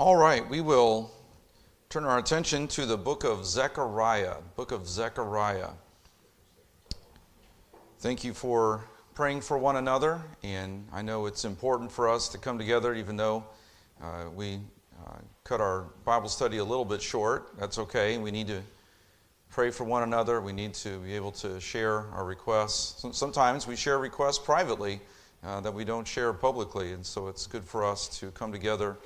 All right, we will turn our attention to the book of Zechariah. Book of Zechariah. Thank you for praying for one another, and I know it's important for us to come together, even though we cut our Bible study a little bit short. That's okay. We need to pray for one another. We need to be able to share our requests. Sometimes we share requests privately that we don't share publicly, and so it's good for us to come together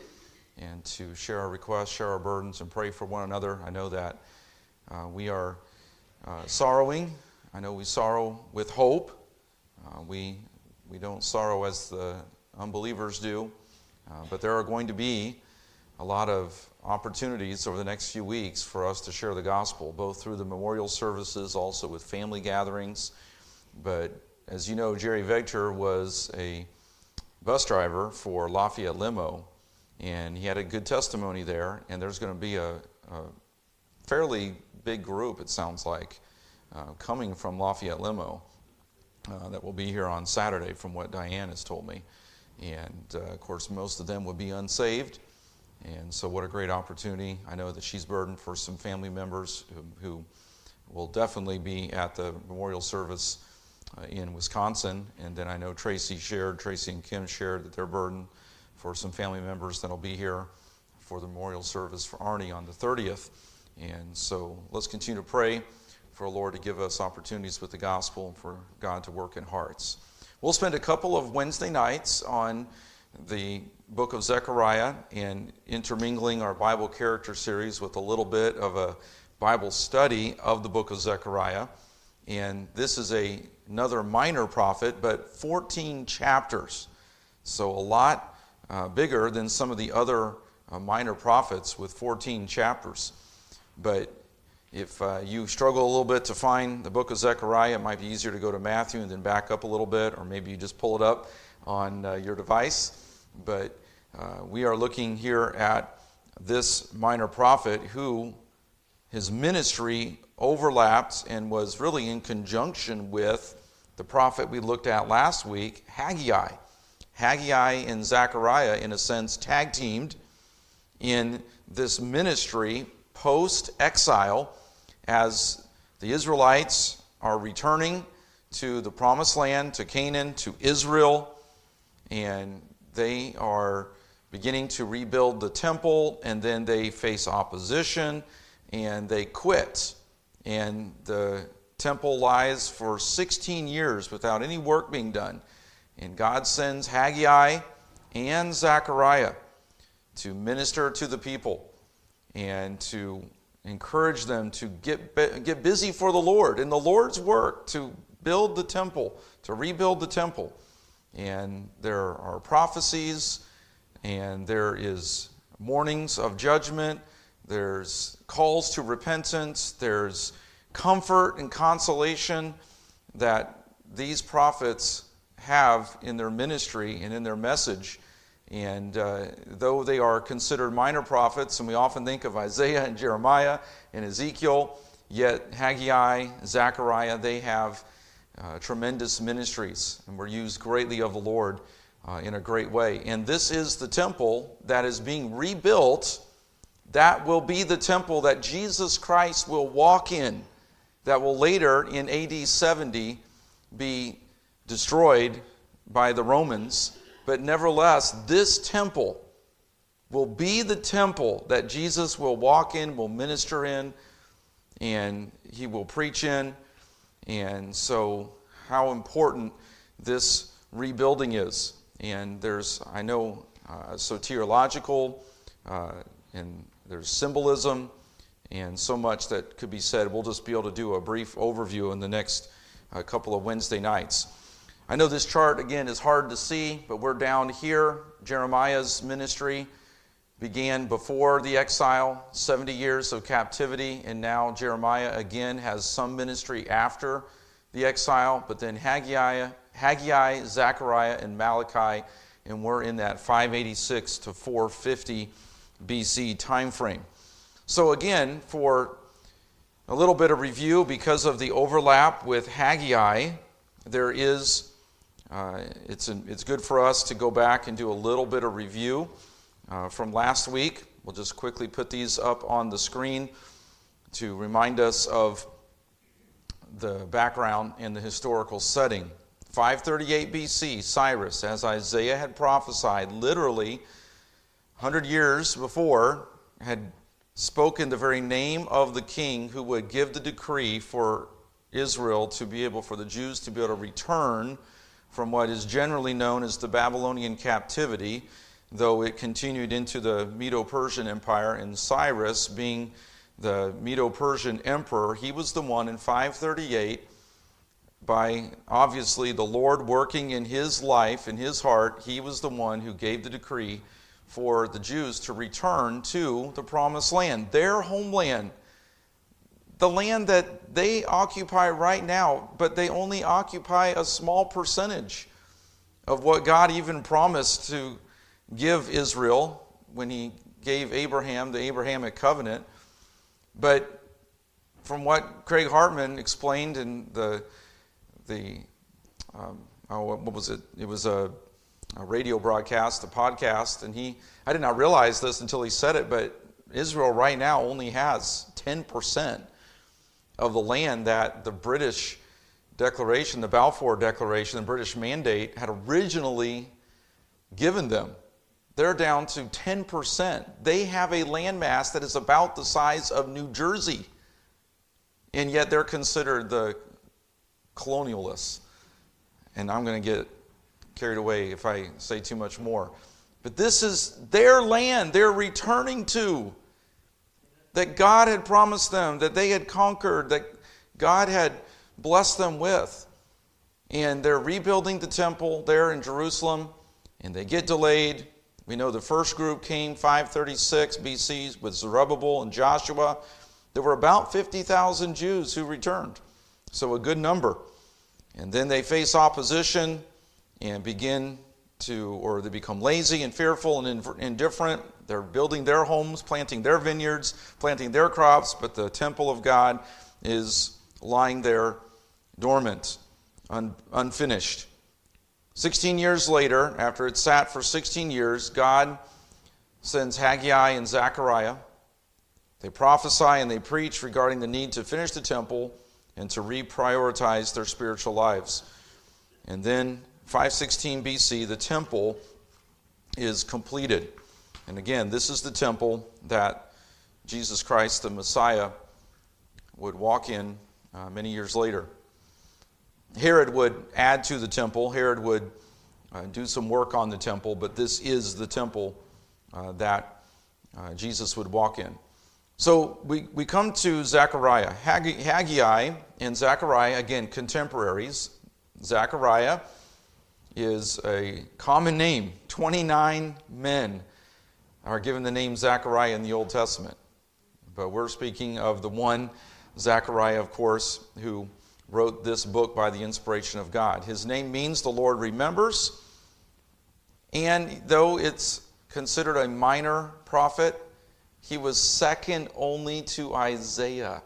and to share our requests, share our burdens, and pray for one another. I know that we are sorrowing. I know we sorrow with hope. We don't sorrow as the unbelievers do, but there are going to be a lot of opportunities over the next few weeks for us to share the gospel, both through the memorial services, also with family gatherings. But as you know, Jerry Vechter was a bus driver for Lafayette Limo, and he had a good testimony there, and there's going to be a fairly big group, it sounds like, coming from Lafayette Limo that will be here on Saturday, from what Diane has told me. And, of course, most of them would be unsaved, and so what a great opportunity. I know that she's burdened for some family members who will definitely be at the memorial service in Wisconsin, and then I know Tracy and Kim shared that they're burdened for some family members that'll be here for the memorial service for Arnie on the 30th. And so let's continue to pray for the Lord to give us opportunities with the gospel and for God to work in hearts. We'll spend a couple of Wednesday nights on the book of Zechariah and intermingling our Bible character series with a little bit of a Bible study of the book of Zechariah. And this is another minor prophet, but 14 chapters. So a lot bigger than some of the other minor prophets with 14 chapters. But if you struggle a little bit to find the book of Zechariah, it might be easier to go to Matthew and then back up a little bit, or maybe you just pull it up on your device. But we are looking here at this minor prophet who his ministry overlapped and was really in conjunction with the prophet we looked at last week, Haggai. Haggai and Zechariah, in a sense, tag-teamed in this ministry post-exile as the Israelites are returning to the Promised Land, to Canaan, to Israel, and they are beginning to rebuild the temple, and then they face opposition, and they quit. And the temple lies for 16 years without any work being done. And God sends Haggai and Zechariah to minister to the people and to encourage them to get busy for the Lord in the Lord's work to build the temple, to rebuild the temple. And there are prophecies, and there is warnings of judgment, there's calls to repentance, there's comfort and consolation that these prophets have in their ministry and in their message. And though they are considered minor prophets, and we often think of Isaiah and Jeremiah and Ezekiel, yet Haggai, Zechariah, they have tremendous ministries and were used greatly of the Lord in a great way. And this is the temple that is being rebuilt. That will be the temple that Jesus Christ will walk in, that will later in AD 70 be destroyed by the Romans, but nevertheless, this temple will be the temple that Jesus will walk in, will minister in, and he will preach in. And so how important this rebuilding is. And there's, I know, soteriological, and there's symbolism, and so much that could be said. We'll just be able to do a brief overview in the next couple of Wednesday nights. I know this chart, again, is hard to see, but we're down here. Jeremiah's ministry began before the exile, 70 years of captivity, and now Jeremiah, again, has some ministry after the exile, but then Haggai, Zechariah, and Malachi, and we're in that 586 to 450 BC time frame. So again, for a little bit of review, because of the overlap with Haggai, there is it's good for us to go back and do a little bit of review from last week. We'll just quickly put these up on the screen to remind us of the background and the historical setting. 538 BC, Cyrus, as Isaiah had prophesied, literally 100 years before, had spoken the very name of the king who would give the decree for Israel to be able, for the Jews to be able to return from what is generally known as the Babylonian captivity, though it continued into the Medo-Persian Empire, and Cyrus, being the Medo-Persian emperor, he was the one in 538, by obviously the Lord working in his life, in his heart, he was the one who gave the decree for the Jews to return to the promised land, their homeland, the land that they occupy right now, but they only occupy a small percentage of what God even promised to give Israel when he gave Abraham the Abrahamic covenant. But from what Craig Hartman explained in a radio broadcast, a podcast, and I did not realize this until he said it, but Israel right now only has 10% of the land that the British declaration, the Balfour Declaration, the British mandate had originally given them. They're down to 10%. They have a landmass that is about the size of New Jersey, and yet they're considered the colonialists. And I'm going to get carried away if I say too much more. But this is their land they're returning to, that God had promised them, that they had conquered, that God had blessed them with. And they're rebuilding the temple there in Jerusalem, and they get delayed. We know the first group came 536 BC with Zerubbabel and Joshua. There were about 50,000 Jews who returned, so a good number. And then they face opposition and they become lazy and fearful and indifferent. They're building their homes, planting their vineyards, planting their crops, but the temple of God is lying there dormant, unfinished. 16 years later, after it sat for 16 years, God sends Haggai and Zechariah. They prophesy and they preach regarding the need to finish the temple and to reprioritize their spiritual lives. And then 516 BC, the temple is completed. And again, this is the temple that Jesus Christ, the Messiah, would walk in many years later. Herod would add to the temple. Herod would do some work on the temple, but this is the temple that Jesus would walk in. So we come to Zechariah. Haggai and Zechariah, again, contemporaries. Zechariah is a common name. 29 men are given the name Zechariah in the Old Testament. But we're speaking of the one, Zechariah, of course, who wrote this book by the inspiration of God. His name means the Lord remembers, and though it's considered a minor prophet, he was second only to Isaiah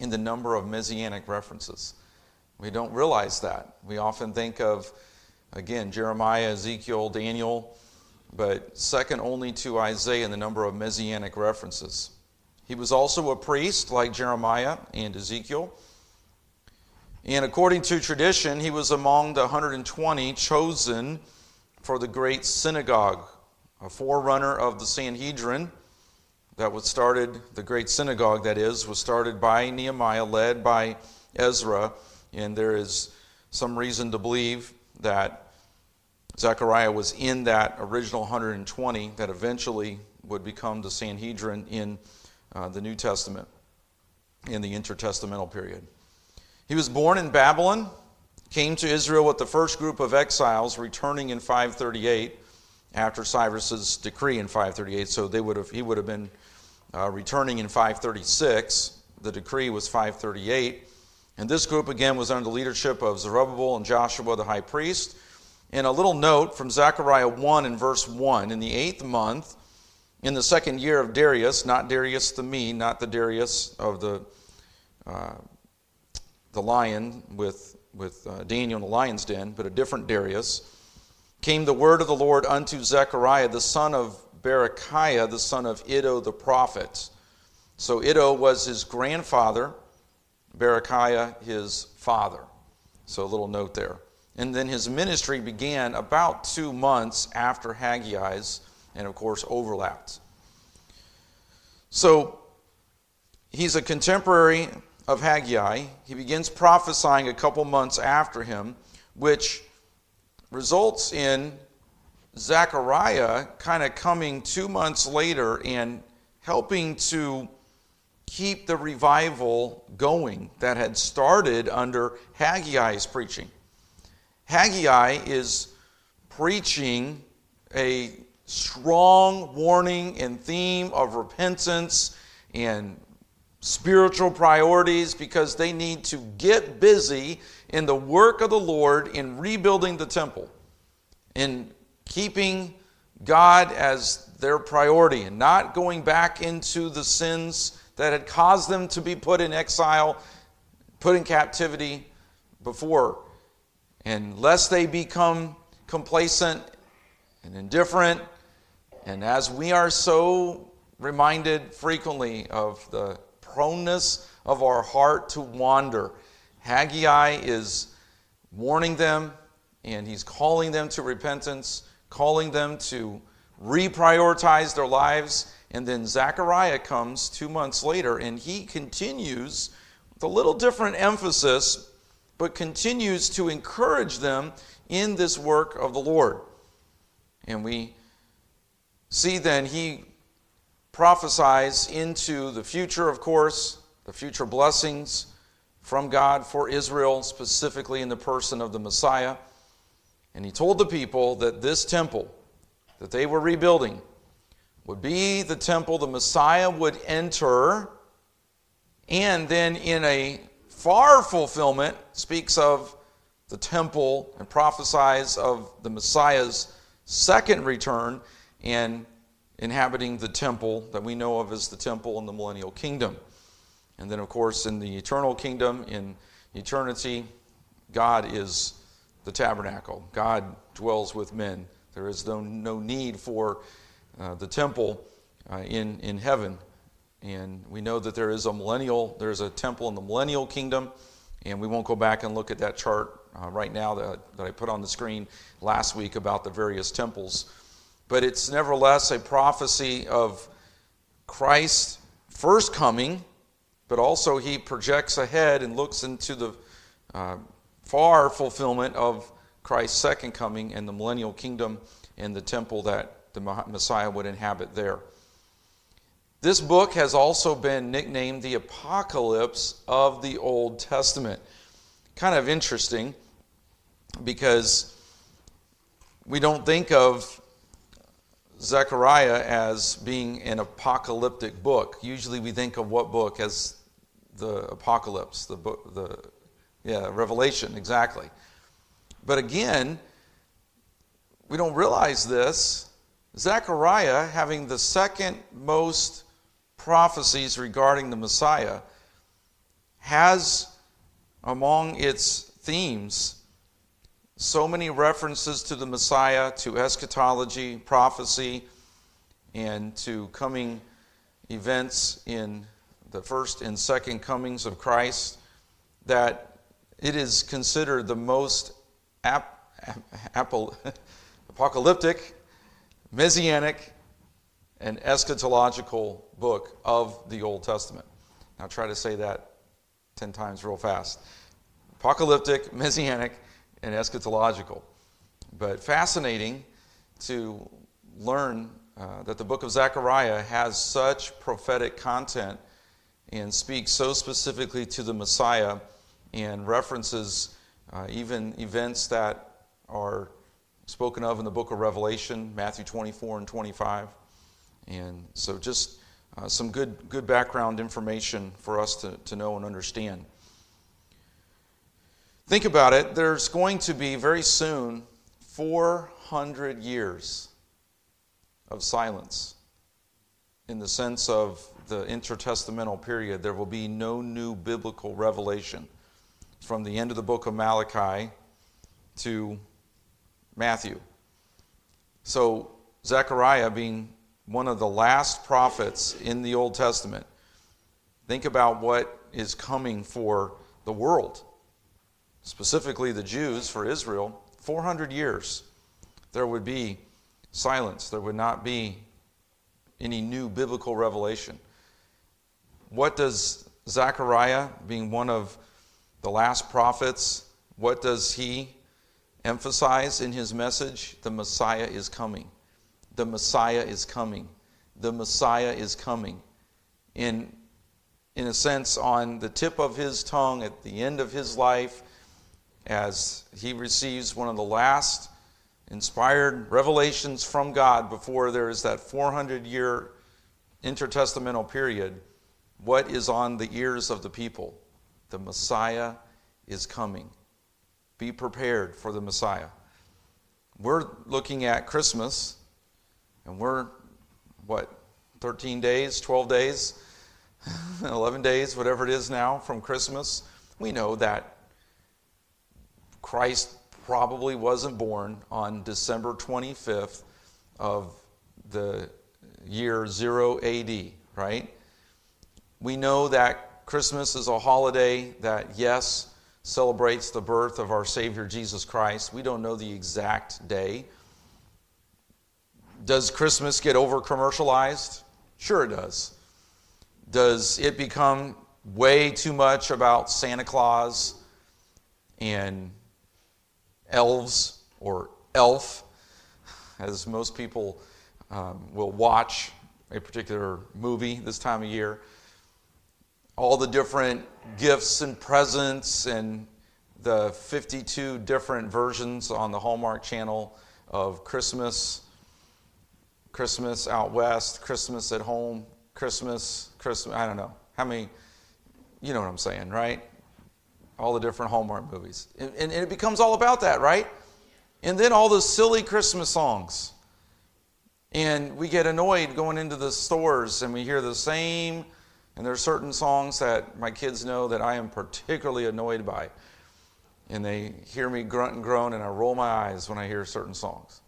in the number of Messianic references. We don't realize that. We often think of, again, Jeremiah, Ezekiel, Daniel, but second only to Isaiah in the number of Messianic references. He was also a priest like Jeremiah and Ezekiel. And according to tradition, he was among the 120 chosen for the great synagogue, a forerunner of the Sanhedrin that was started, the great synagogue that is, was started by Nehemiah, led by Ezra. And there is some reason to believe that Zechariah was in that original 120 that eventually would become the Sanhedrin in the New Testament, in the intertestamental period. He was born in Babylon, came to Israel with the first group of exiles, returning in 538 after Cyrus's decree in 538. So he would have been returning in 536. The decree was 538. And this group, again, was under the leadership of Zerubbabel and Joshua the high priest. And a little note from Zechariah 1 in verse 1. In the 8th month, in the second year of Darius, not Darius the Mede, not the Darius of the lion with Daniel in the lion's den, but a different Darius. came the word of the Lord unto Zechariah, the son of Berechiah, the son of Iddo the prophet. So Iddo was his grandfather, Berechiah his father. So a little note there. And then his ministry began about 2 months after Haggai's, and of course overlapped. So he's a contemporary of Haggai. He begins prophesying a couple months after him, which results in Zechariah kind of coming 2 months later and helping to keep the revival going that had started under Haggai's preaching. Haggai is preaching a strong warning and theme of repentance and spiritual priorities, because they need to get busy in the work of the Lord in rebuilding the temple, in keeping God as their priority and not going back into the sins that had caused them to be put in exile, put in captivity before. And lest they become complacent and indifferent, and as we are so reminded frequently of the proneness of our heart to wander, Haggai is warning them, and he's calling them to repentance, calling them to reprioritize their lives. And then Zechariah comes 2 months later, and he continues with a little different emphasis, but continues to encourage them in this work of the Lord. And we see then he prophesies into the future, of course, the future blessings from God for Israel, specifically in the person of the Messiah. And he told the people that this temple that they were rebuilding would be the temple the Messiah would enter, and then in a far fulfillment speaks of the temple and prophesies of the Messiah's second return and inhabiting the temple that we know of as the temple in the millennial kingdom. And then, of course, in the eternal kingdom, in eternity, God is the tabernacle. God dwells with men. There is no need for the temple in heaven. And we know that there is a temple in the millennial kingdom, and we won't go back and look at that chart right now that I put on the screen last week about the various temples. But it's nevertheless a prophecy of Christ's first coming, but also he projects ahead and looks into the far fulfillment of Christ's second coming and the millennial kingdom and the temple that the Messiah would inhabit there. This book has also been nicknamed the Apocalypse of the Old Testament. Kind of interesting, because we don't think of Zechariah as being an apocalyptic book. Usually we think of what book as the apocalypse, the book, Revelation, exactly. But again, we don't realize this. Zechariah, having the second most prophecies regarding the Messiah, has among its themes so many references to the Messiah, to eschatology, prophecy, and to coming events in the first and second comings of Christ, that it is considered the most apocalyptic, messianic, and eschatological book of the Old Testament. Now try to say that 10 times real fast. Apocalyptic, messianic, and eschatological. But fascinating to learn that the book of Zechariah has such prophetic content and speaks so specifically to the Messiah, and references even events that are spoken of in the book of Revelation, Matthew 24 and 25. And so just some good background information for us to know and understand. Think about it. There's going to be very soon 400 years of silence in the sense of the intertestamental period. There will be no new biblical revelation from the end of the book of Malachi to Matthew. So Zechariah being one of the last prophets in the Old Testament, think about what is coming for the world, specifically the Jews, for Israel. 400 years, there would be silence. There would not be any new biblical revelation. What does Zechariah, being one of the last prophets, what does he emphasize in his message? The Messiah is coming. The Messiah is coming. The Messiah is coming. In a sense, on the tip of his tongue, at the end of his life, as he receives one of the last inspired revelations from God before there is that 400-year intertestamental period, what is on the ears of the people? The Messiah is coming. Be prepared for the Messiah. We're looking at Christmas, and we're, 13 days, 12 days, 11 days, whatever it is now from Christmas. We know that Christ probably wasn't born on December 25th of the year 0 AD, right? We know that Christmas is a holiday that, yes, celebrates the birth of our Savior Jesus Christ. We don't know the exact day. Does Christmas get over-commercialized? Sure it does. Does it become way too much about Santa Claus and elves or elf, as most people will watch a particular movie this time of year? All the different gifts and presents and the 52 different versions on the Hallmark Channel of Christmas, Christmas out west, Christmas at home, Christmas, I don't know. How many, you know what I'm saying, right? All the different Hallmark movies. And it becomes all about that, right? And then all the silly Christmas songs. And we get annoyed going into the stores and we hear the same. And there are certain songs that my kids know that I am particularly annoyed by. And they hear me grunt and groan, and I roll my eyes when I hear certain songs.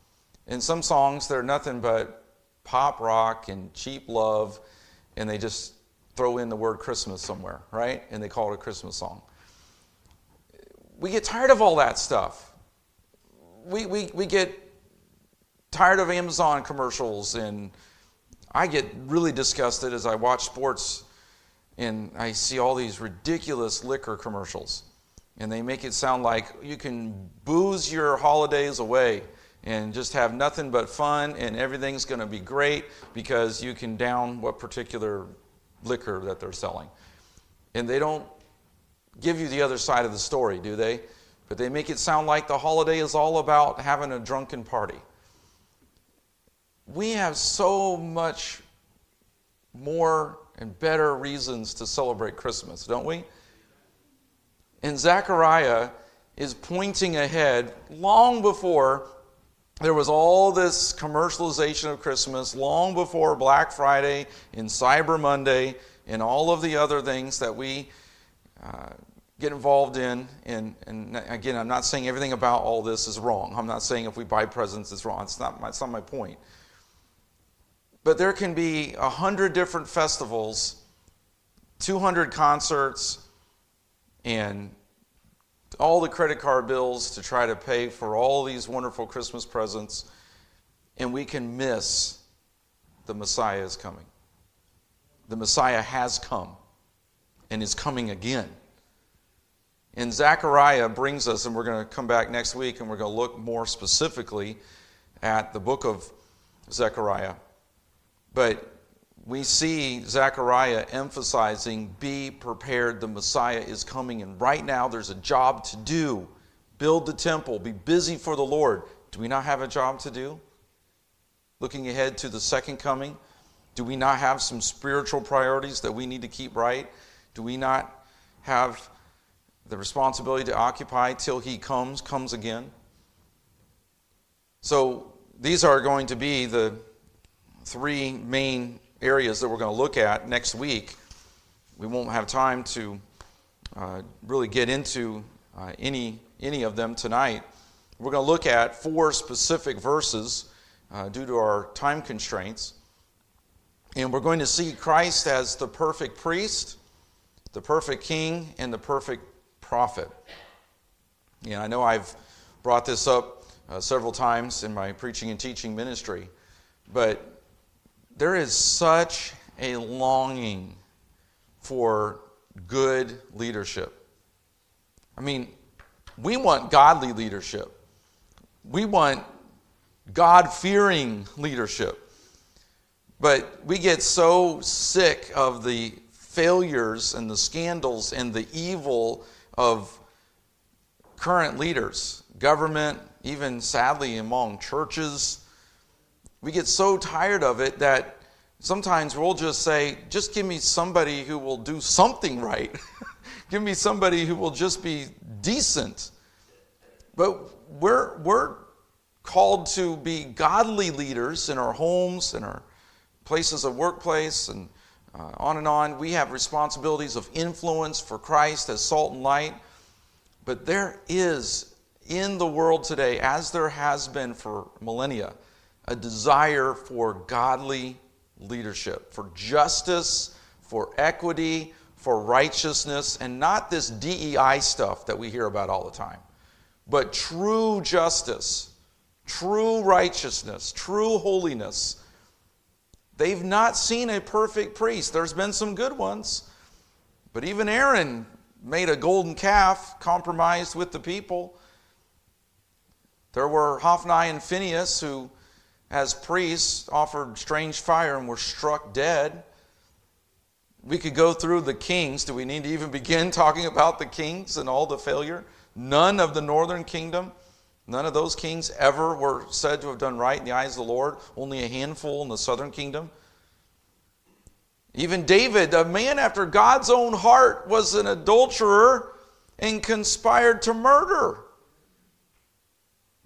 And some songs, they're nothing but pop rock and cheap love, and they just throw in the word Christmas somewhere, right? And they call it a Christmas song. We get tired of all that stuff. We get tired of Amazon commercials, and I get really disgusted as I watch sports and I see all these ridiculous liquor commercials, and they make it sound like you can booze your holidays away and just have nothing but fun and everything's going to be great because you can down what particular liquor that they're selling. And they don't give you the other side of the story, do they? But they make it sound like the holiday is all about having a drunken party. We have so much more and better reasons to celebrate Christmas, don't we? And Zechariah is pointing ahead long before there was all this commercialization of Christmas, long before Black Friday and Cyber Monday and all of the other things that we get involved in. And again, I'm not saying everything about all this is wrong. I'm not saying if we buy presents it's wrong. It's not my point. But there can be 100 different festivals, 200 concerts, and all the credit card bills to try to pay for all these wonderful Christmas presents, and we can miss the Messiah is coming. The Messiah has come and is coming again. And Zechariah brings us, and we're going to come back next week, and we're going to look more specifically at the book of Zechariah. But we see Zechariah emphasizing, be prepared, the Messiah is coming. And right now there's a job to do. Build the temple, be busy for the Lord. Do we not have a job to do? Looking ahead to the second coming, do we not have some spiritual priorities that we need to keep right? Do we not have the responsibility to occupy till he comes again? So these are going to be the three main areas that we're going to look at next week. We won't have time to really get into any of them tonight. We're going to look at four specific verses due to our time constraints. And we're going to see Christ as the perfect priest, the perfect king, and the perfect prophet. And I know I've brought this up several times in my preaching and teaching ministry, but there is such a longing for good leadership. I mean, we want godly leadership. We want God-fearing leadership. But we get so sick of the failures and the scandals and the evil of current leaders, government, even sadly among churches. We get so tired of it that sometimes we'll just say, just give me somebody who will do something right. Give me somebody who will just be decent. But we're called to be godly leaders in our homes, in our places of workplace, and on and on. We have responsibilities of influence for Christ as salt and light. But there is in the world today, as there has been for millennia, a desire for godly leadership, for justice, for equity, for righteousness, and not this DEI stuff that we hear about all the time, but true justice, true righteousness, true holiness. They've not seen a perfect priest. There's been some good ones, but even Aaron made a golden calf, compromised with the people. There were Hophni and Phinehas who, as priests, offered strange fire and were struck dead. We could go through the kings. Do we need to even begin talking about the kings and all the failure? None of the northern kingdom, none of those kings ever were said to have done right in the eyes of the Lord. Only a handful in the southern kingdom. Even David, a man after God's own heart, was an adulterer and conspired to murder.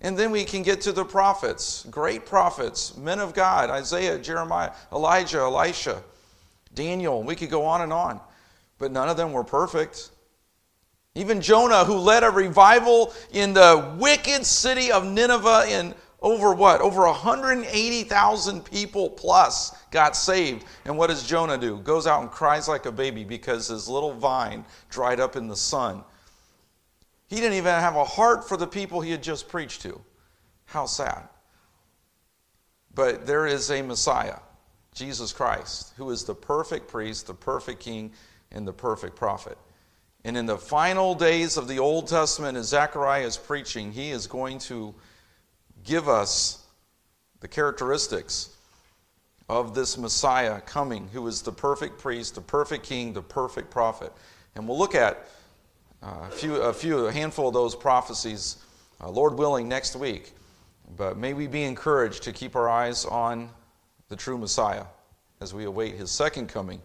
And then we can get to the prophets, great prophets, men of God, Isaiah, Jeremiah, Elijah, Elisha, Daniel. We could go on and on, but none of them were perfect. Even Jonah, who led a revival in the wicked city of Nineveh, and over 180,000 people plus got saved. And what does Jonah do? Goes out and cries like a baby because his little vine dried up in the sun. He didn't even have a heart for the people he had just preached to. How sad. But there is a Messiah, Jesus Christ, who is the perfect priest, the perfect king, and the perfect prophet. And in the final days of the Old Testament, as Zechariah is preaching, he is going to give us the characteristics of this Messiah coming, who is the perfect priest, the perfect king, the perfect prophet. And we'll look at a handful of those prophecies, Lord willing, next week. But may we be encouraged to keep our eyes on the true Messiah as we await his second coming.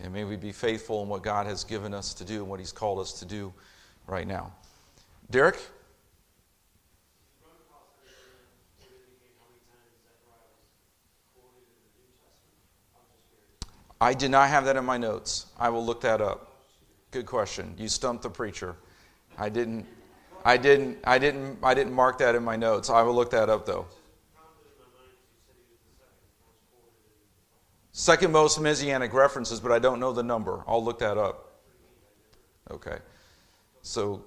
And may we be faithful in what God has given us to do and what he's called us to do right now. Derek? I did not have that in my notes. I will look that up. Good question. You stumped the preacher. I didn't mark that in my notes. I will look that up though. Second most Messianic references, but I don't know the number. I'll look that up. Okay. So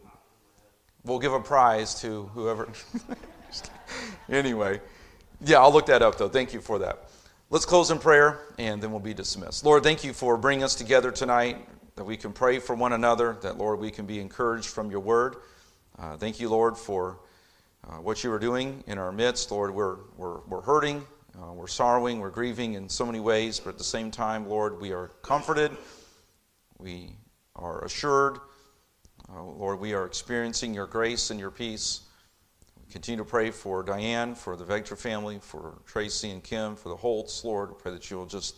we'll give a prize to whoever. Anyway. Yeah, I'll look that up though. Thank you for that. Let's close in prayer and then we'll be dismissed. Lord, thank you for bringing us together tonight, that we can pray for one another, that, Lord, we can be encouraged from your word. Thank you, Lord, for what you are doing in our midst. Lord, we're hurting. We're sorrowing, we're grieving in so many ways, but at the same time, Lord, we are comforted, we are assured. Lord, we are experiencing your grace and your peace. We continue to pray for Diane, for the Vechter family, for Tracy and Kim, for the Holtz, Lord. We pray that you will just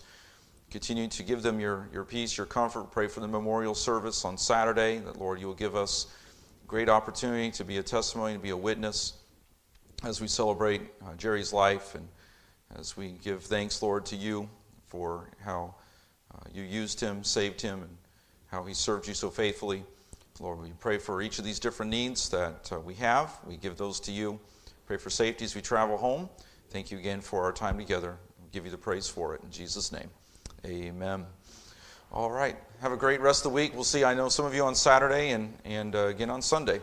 continue to give them your peace, your comfort. We pray for the memorial service on Saturday, that, Lord, you will give us great opportunity to be a testimony, to be a witness as we celebrate Jerry's life, and as we give thanks, Lord, to you for how you used him, saved him, and how he served you so faithfully. Lord, we pray for each of these different needs that we have. We give those to you. Pray for safety as we travel home. Thank you again for our time together. We'll give you the praise for it in Jesus' name. Amen. All right. Have a great rest of the week. We'll see. I know some of you on Saturday and again on Sunday.